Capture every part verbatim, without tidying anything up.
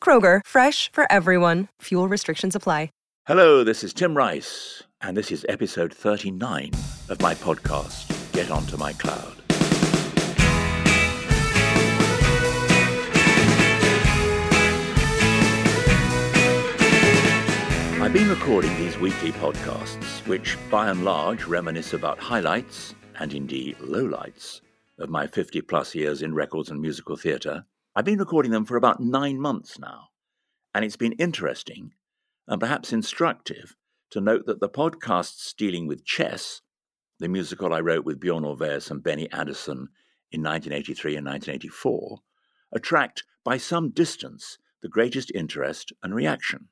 Kroger, fresh for everyone. Fuel restrictions apply. Hello, this is Tim Rice, and this is episode thirty-nine of my podcast, Get Onto My Cloud. I've been recording these weekly podcasts, which by and large reminisce about highlights, and indeed lowlights, of my fifty-plus years in records and musical theatre. I've been recording them for about nine months now, and it's been interesting and perhaps instructive to note that the podcasts dealing with Chess, the musical I wrote with Bjorn Ulvaeus and Benny Andersson in nineteen eighty-three and nineteen eighty-four, attract by some distance the greatest interest and reaction.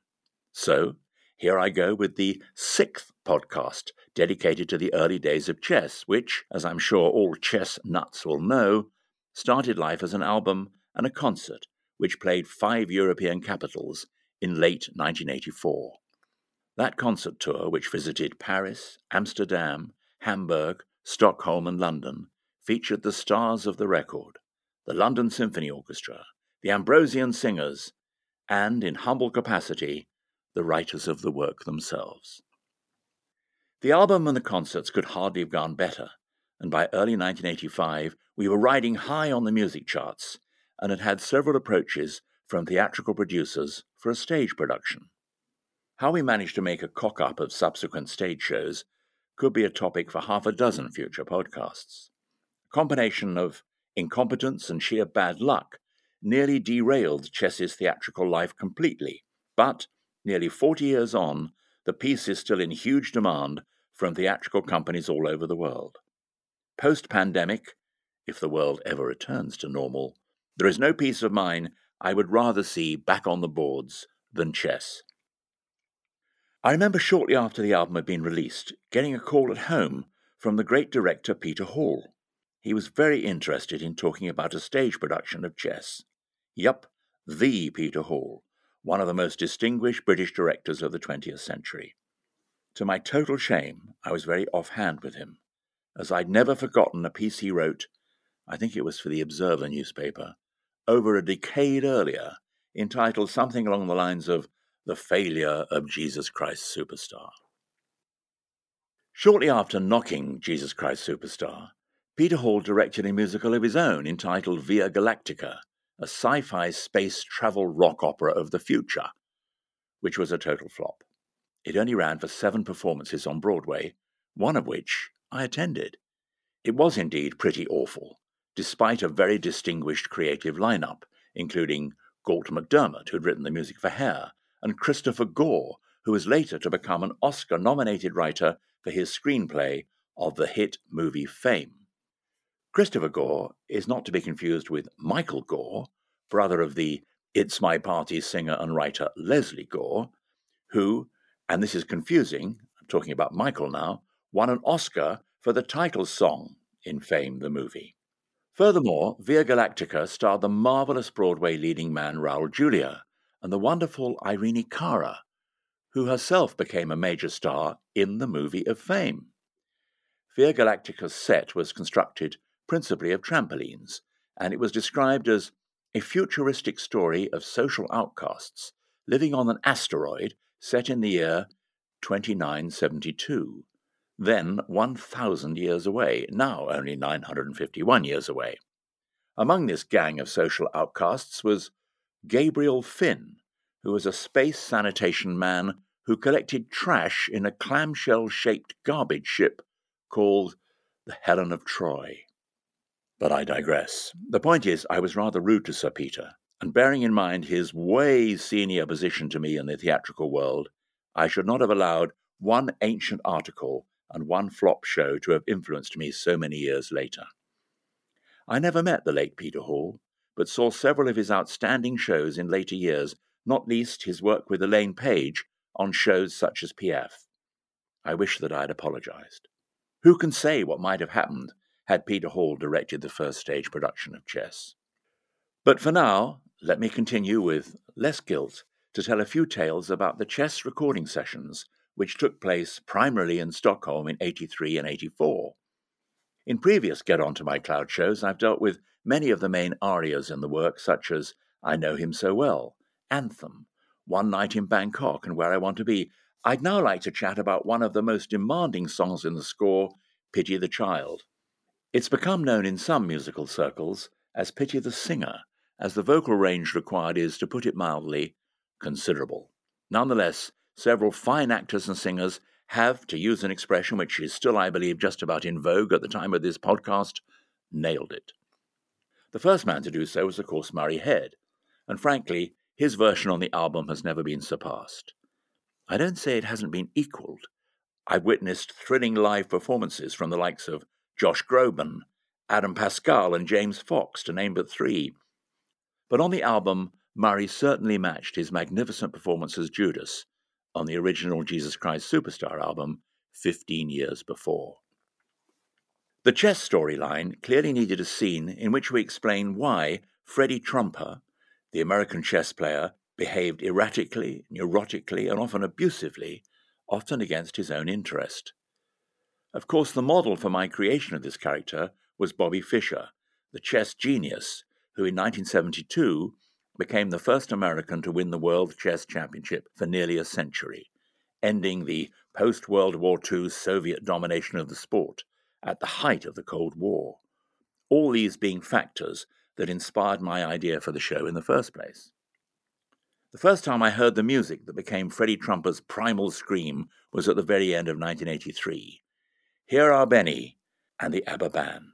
So here I go with the sixth podcast dedicated to the early days of Chess, which, as I'm sure all chess nuts will know, started life as an album and a concert, which played five European capitals in late nineteen eighty-four. That concert tour, which visited Paris, Amsterdam, Hamburg, Stockholm and London, featured the stars of the record, the London Symphony Orchestra, the Ambrosian Singers, and, in humble capacity, the writers of the work themselves. The album and the concerts could hardly have gone better, and by early nineteen eighty-five we were riding high on the music charts and had had several approaches from theatrical producers for a stage production. How we managed to make a cock-up of subsequent stage shows could be a topic for half a dozen future podcasts. A combination of incompetence and sheer bad luck nearly derailed Chess's theatrical life completely, but nearly forty years on, the piece is still in huge demand from theatrical companies all over the world. Post-pandemic, if the world ever returns to normal, there is no piece of mine I would rather see back on the boards than Chess. I remember shortly after the album had been released, getting a call at home from the great director Peter Hall. He was very interested in talking about a stage production of Chess. Yup, the Peter Hall, one of the most distinguished British directors of the twentieth century. To my total shame, I was very offhand with him, as I'd never forgotten a piece he wrote, I think it was for the Observer newspaper, over a decade earlier, entitled something along the lines of The Failure of Jesus Christ Superstar. Shortly after knocking Jesus Christ Superstar, Peter Hall directed a musical of his own entitled Via Galactica, a sci-fi space travel rock opera of the future, which was a total flop. It only ran for seven performances on Broadway, one of which I attended. It was indeed pretty awful, despite a very distinguished creative lineup, including Galt MacDermot, who'd written the music for Hair, and Christopher Gore, who was later to become an Oscar-nominated writer for his screenplay of the hit movie Fame. Christopher Gore is not to be confused with Michael Gore, brother of the It's My Party singer and writer Leslie Gore, who, and this is confusing, I'm talking about Michael now, won an Oscar for the title song in Fame the movie. Furthermore, Via Galactica starred the marvellous Broadway leading man Raul Julia and the wonderful Irene Cara, who herself became a major star in the movie of Fame. Via Galactica's set was constructed principally of trampolines, and it was described as a futuristic story of social outcasts living on an asteroid set in the year twenty-nine seventy-two. Then one thousand years away, now only nine hundred fifty-one years away. Among this gang of social outcasts was Gabriel Finn, who was a space sanitation man who collected trash in a clamshell-shaped garbage ship called the Helen of Troy. But I digress. The point is, I was rather rude to Sir Peter, and bearing in mind his way senior position to me in the theatrical world, I should not have allowed one ancient article and one flop show to have influenced me so many years later. I never met the late Peter Hall, but saw several of his outstanding shows in later years, not least his work with Elaine Page on shows such as P F. I wish that I had apologised. Who can say what might have happened had Peter Hall directed the first stage production of Chess? But for now, let me continue with less guilt to tell a few tales about the Chess recording sessions, which took place primarily in Stockholm in eighty-three and eighty-four. In previous Get Onto My Cloud shows, I've dealt with many of the main arias in the work, such as I Know Him So Well, Anthem, One Night in Bangkok, and Where I Want to Be. I'd now like to chat about one of the most demanding songs in the score, Pity the Child. It's become known in some musical circles as Pity the Singer, as the vocal range required is, to put it mildly, considerable. Nonetheless, several fine actors and singers have, to use an expression which is still, I believe, just about in vogue at the time of this podcast, nailed it. The first man to do so was, of course, Murray Head, and frankly, his version on the album has never been surpassed. I don't say it hasn't been equalled. I've witnessed thrilling live performances from the likes of Josh Groban, Adam Pascal and James Fox, to name but three. But on the album, Murray certainly matched his magnificent performance as Judas on the original Jesus Christ Superstar album fifteen years before. The Chess storyline clearly needed a scene in which we explain why Freddie Trumper, the American chess player, behaved erratically, neurotically, and often abusively, often against his own interest. Of course, the model for my creation of this character was Bobby Fischer, the chess genius, who in nineteen seventy-two became the first American to win the World Chess Championship for nearly a century, ending the post-World War Two Soviet domination of the sport at the height of the Cold War. All these being factors that inspired my idea for the show in the first place. The first time I heard the music that became Freddie Trumper's primal scream was at the very end of nineteen eighty-three. Here are Benny and the ABBA Band.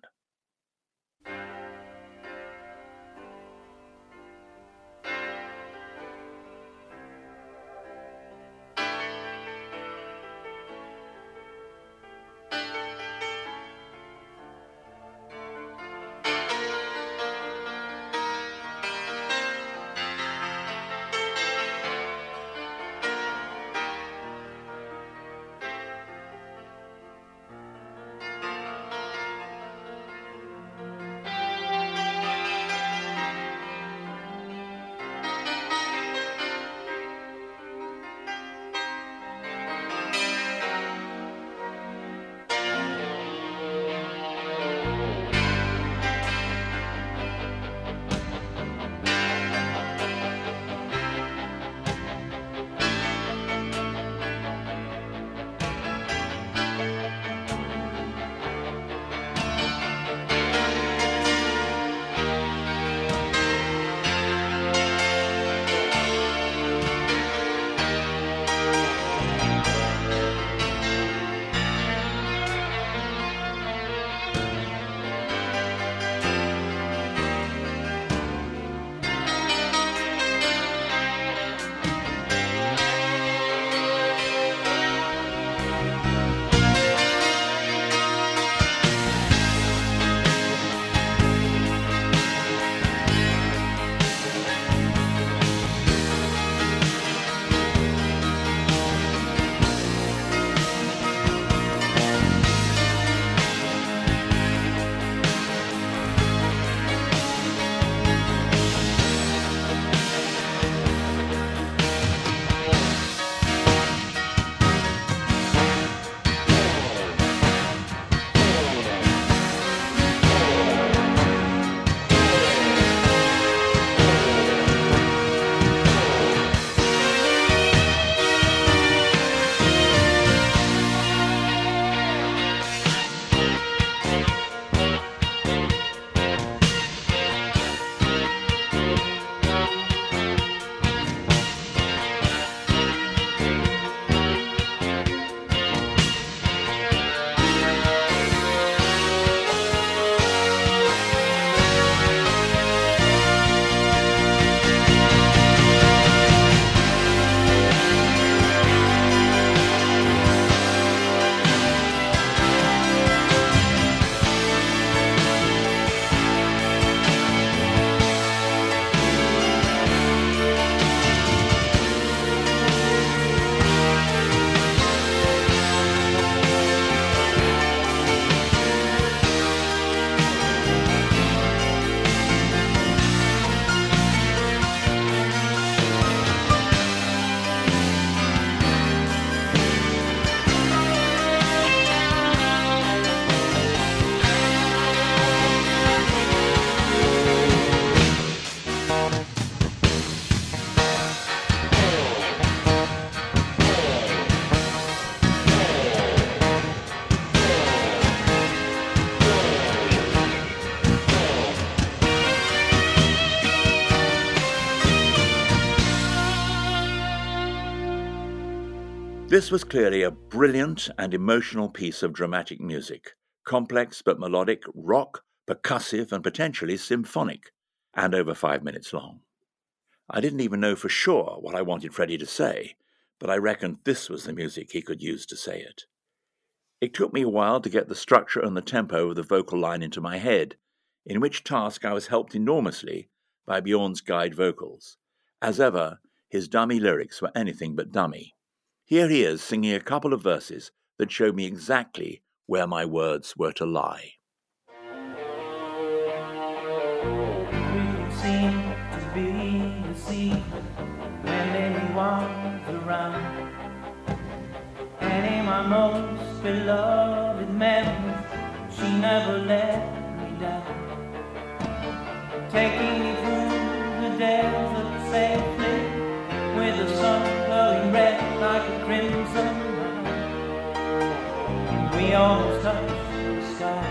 This was clearly a brilliant and emotional piece of dramatic music, complex but melodic, rock, percussive and potentially symphonic, and over five minutes long. I didn't even know for sure what I wanted Freddie to say, but I reckoned this was the music he could use to say it. It took me a while to get the structure and the tempo of the vocal line into my head, in which task I was helped enormously by Bjorn's guide vocals. As ever, his dummy lyrics were anything but dummy. Here he is singing a couple of verses that showed me exactly where my words were to lie. Most beloved memory, she never let me down. Taking me through the desert safely, with the sun glowing red like a crimson round. We almost touched the sky.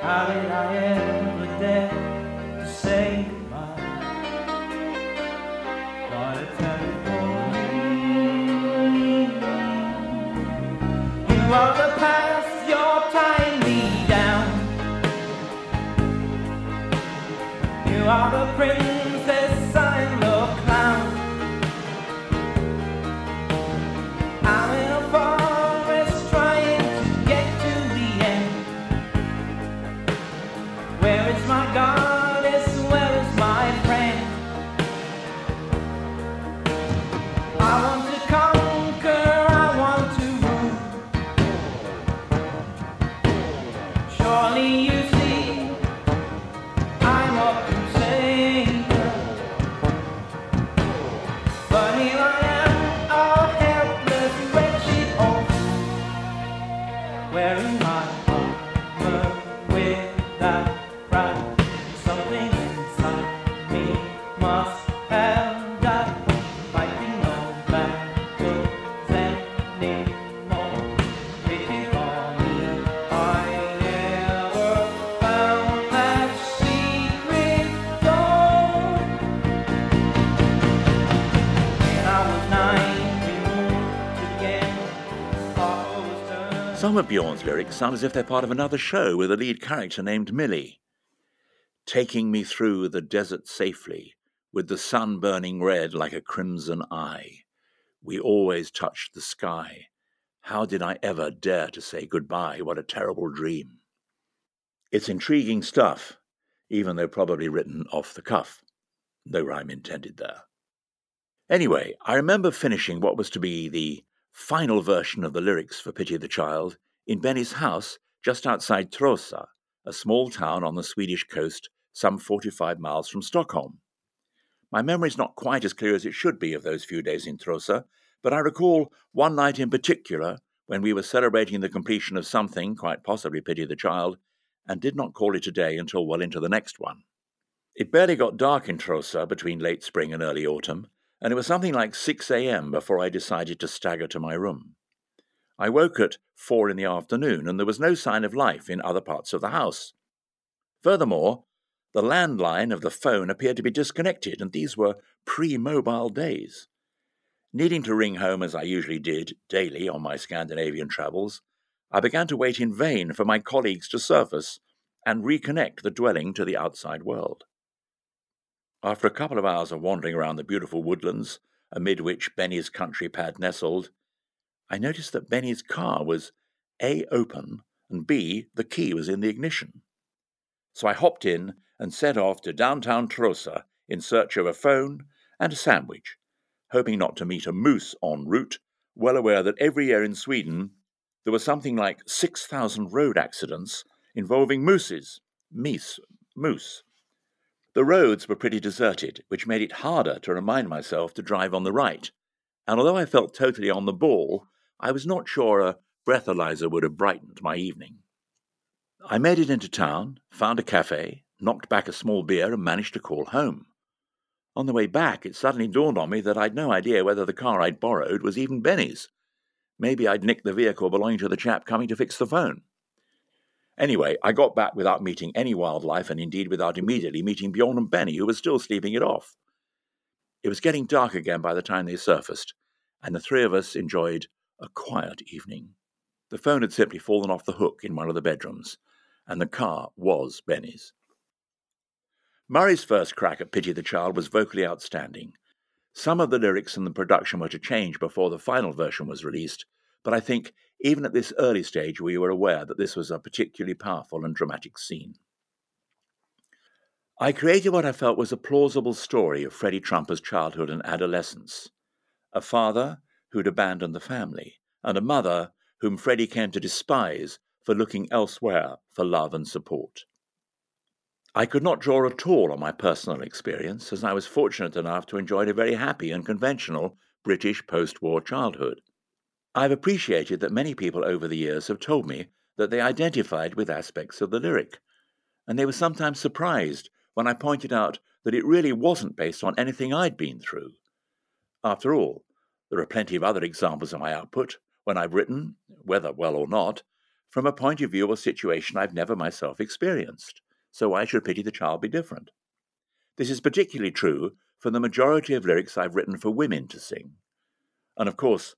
How did I ever dare to say goodbye? What a terrible. You are the past, you're tying me down. You are the princess, I'm the clown. I'm in a forest trying to get to the end. Where is my goddess, where is my friend? I want to come. Some of Bjorn's lyrics sound as if they're part of another show with a lead character named Millie. Taking me through the desert safely, with the sun burning red like a crimson eye. We always touched the sky. How did I ever dare to say goodbye? What a terrible dream. It's intriguing stuff, even though probably written off the cuff. No rhyme intended there. Anyway, I remember finishing what was to be the final version of the lyrics for Pity the Child in Benny's house just outside Trosa, a small town on the Swedish coast some forty-five miles from Stockholm. My memory's not quite as clear as it should be of those few days in Trosa, but I recall one night in particular when we were celebrating the completion of something, quite possibly Pity the Child, and did not call it a day until well into the next one. It barely got dark in Trosa between late spring and early autumn, and it was something like six a.m. before I decided to stagger to my room. I woke at four in the afternoon, and there was no sign of life in other parts of the house. Furthermore, the landline of the phone appeared to be disconnected, and these were pre-mobile days. Needing to ring home as I usually did, daily on my Scandinavian travels, I began to wait in vain for my colleagues to surface and reconnect the dwelling to the outside world. After a couple of hours of wandering around the beautiful woodlands, amid which Benny's country pad nestled, I noticed that Benny's car was A, open, and B, the key was in the ignition. So I hopped in and set off to downtown Trosa in search of a phone and a sandwich, hoping not to meet a moose en route, well aware that every year in Sweden there were something like six thousand road accidents involving mooses, meese, moose. The roads were pretty deserted, which made it harder to remind myself to drive on the right, and although I felt totally on the ball, I was not sure a breathalyzer would have brightened my evening. I made it into town, found a cafe, knocked back a small beer and managed to call home. On the way back, it suddenly dawned on me that I'd no idea whether the car I'd borrowed was even Benny's. Maybe I'd nicked the vehicle belonging to the chap coming to fix the phone. Anyway, I got back without meeting any wildlife and indeed without immediately meeting Bjorn and Benny, who were still sleeping it off. It was getting dark again by the time they surfaced, and the three of us enjoyed a quiet evening. The phone had simply fallen off the hook in one of the bedrooms, and the car was Benny's. Murray's first crack at Pity the Child was vocally outstanding. Some of the lyrics in the production were to change before the final version was released, but I think even at this early stage we were aware that this was a particularly powerful and dramatic scene. I created what I felt was a plausible story of Freddie Trumper's childhood and adolescence. A father who'd abandoned the family, and a mother whom Freddie came to despise for looking elsewhere for love and support. I could not draw at all on my personal experience, as I was fortunate enough to enjoy a very happy and conventional British post-war childhood. I've appreciated that many people over the years have told me that they identified with aspects of the lyric, and they were sometimes surprised when I pointed out that it really wasn't based on anything I'd been through. After all, there are plenty of other examples of my output when I've written, whether well or not, from a point of view or situation I've never myself experienced, so why should Pity the Child be different? This is particularly true for the majority of lyrics I've written for women to sing. And of course,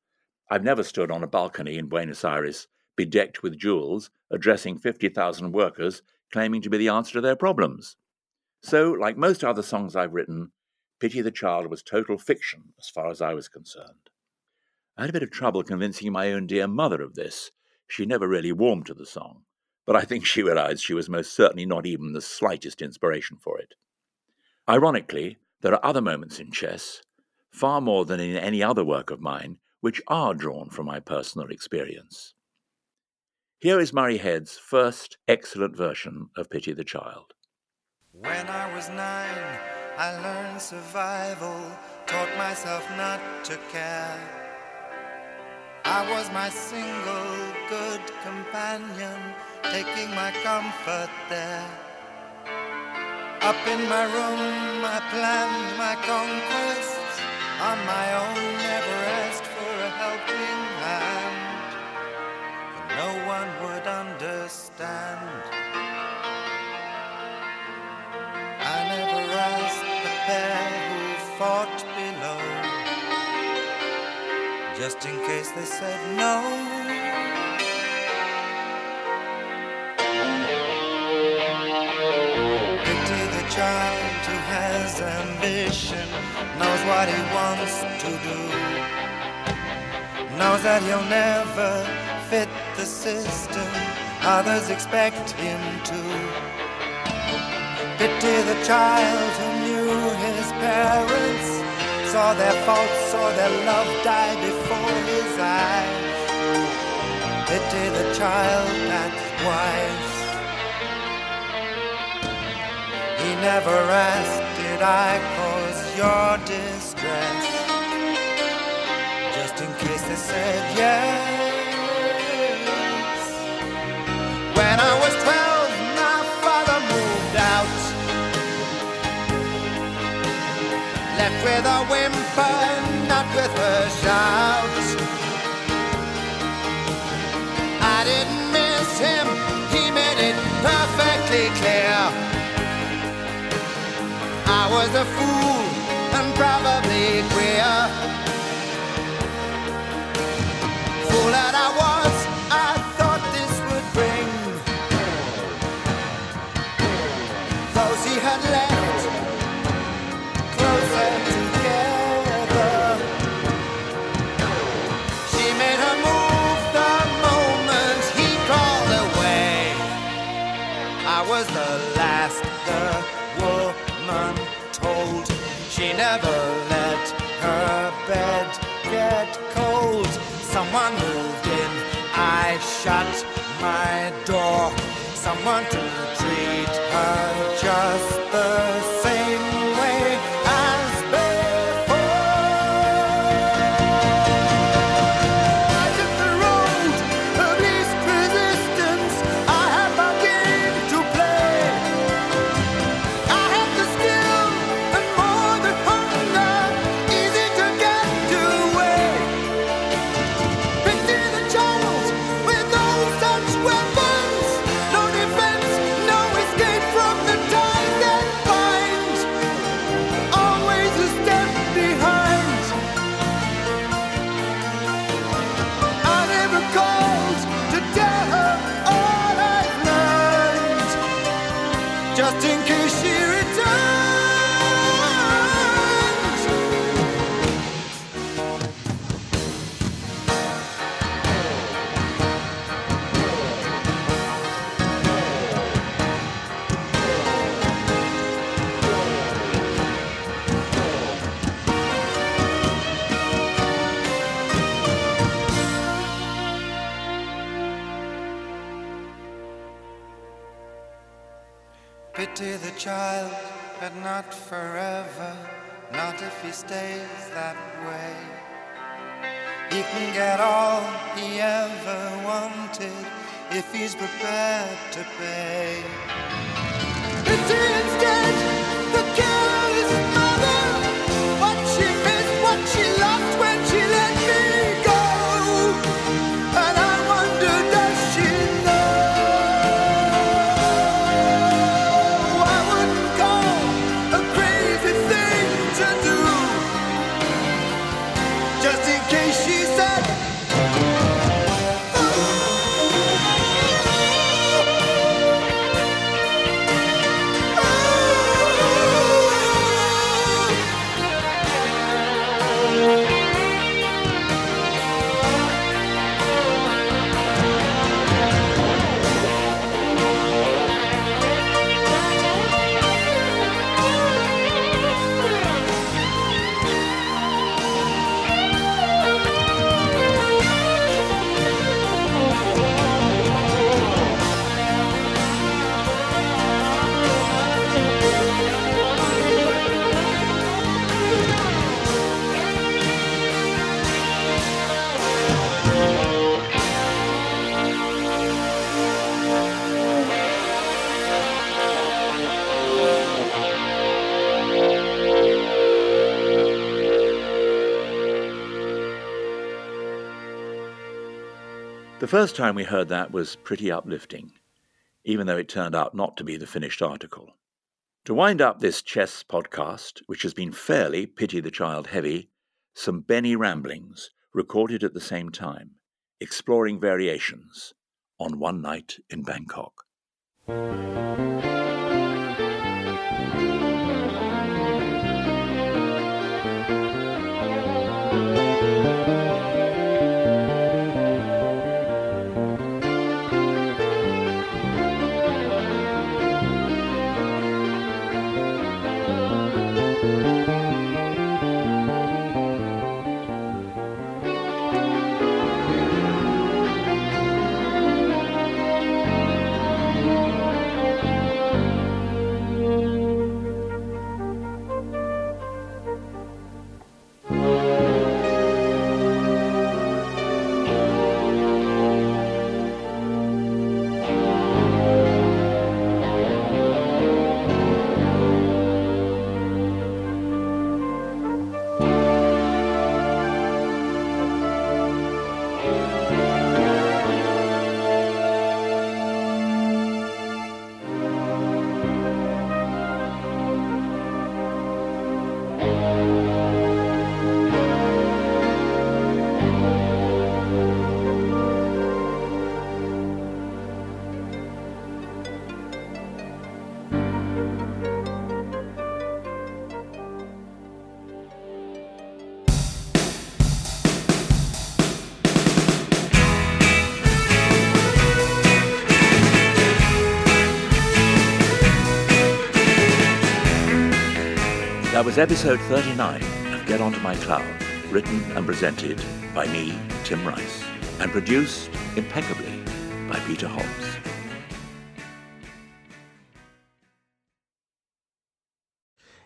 I've never stood on a balcony in Buenos Aires, bedecked with jewels, addressing fifty thousand workers, claiming to be the answer to their problems. So, like most other songs I've written, Pity the Child was total fiction as far as I was concerned. I had a bit of trouble convincing my own dear mother of this. She never really warmed to the song, but I think she realised she was most certainly not even the slightest inspiration for it. Ironically, there are other moments in Chess, far more than in any other work of mine, which are drawn from my personal experience. Here is Murray Head's first excellent version of Pity the Child. When I was nine, I learned survival, taught myself not to care. I was my single good companion, taking my comfort there. Up in my room, I planned my conquests on my own, never asked for a helping hand, but no one would understand. I never asked the pair who fought below, just in case they said no. Pity the child who has ambition, knows what he wants to do, knows that he'll never fit the system others expect him to. Pity the child who knew his parents, saw their faults, saw their love die before his eyes. Pity the child that's wise. He never asked, did I cause your distress? Just in case they said yes. When I was twelve, my father moved out, left with a whimper, not with a shout. I didn't miss him, he made it perfectly clear. I was a fool and probably queer. Fool that I was, I thought this would bring those he had left together. She made her move the moment he crawled away. I was the last the woman told. She never let her bed get cold. Someone moved in, I shut my door. Someone to treat her just the same way. From the pity the child, but not forever, not if he stays that way. He can get all he ever wanted if he's prepared to pay. Pity instead the careless mother, what she missed, what she lost when she let me go. And I wonder, does she know I wouldn't call a crazy thing to do, just in case she said. The first time we heard that was pretty uplifting, even though it turned out not to be the finished article. To wind up this Chess podcast, which has been fairly Pity the Child heavy, some Benny ramblings recorded at the same time, exploring variations on One Night in Bangkok. That was episode thirty-nine of Get Onto My Cloud, written and presented by me, Tim Rice, and produced impeccably by Peter Hall.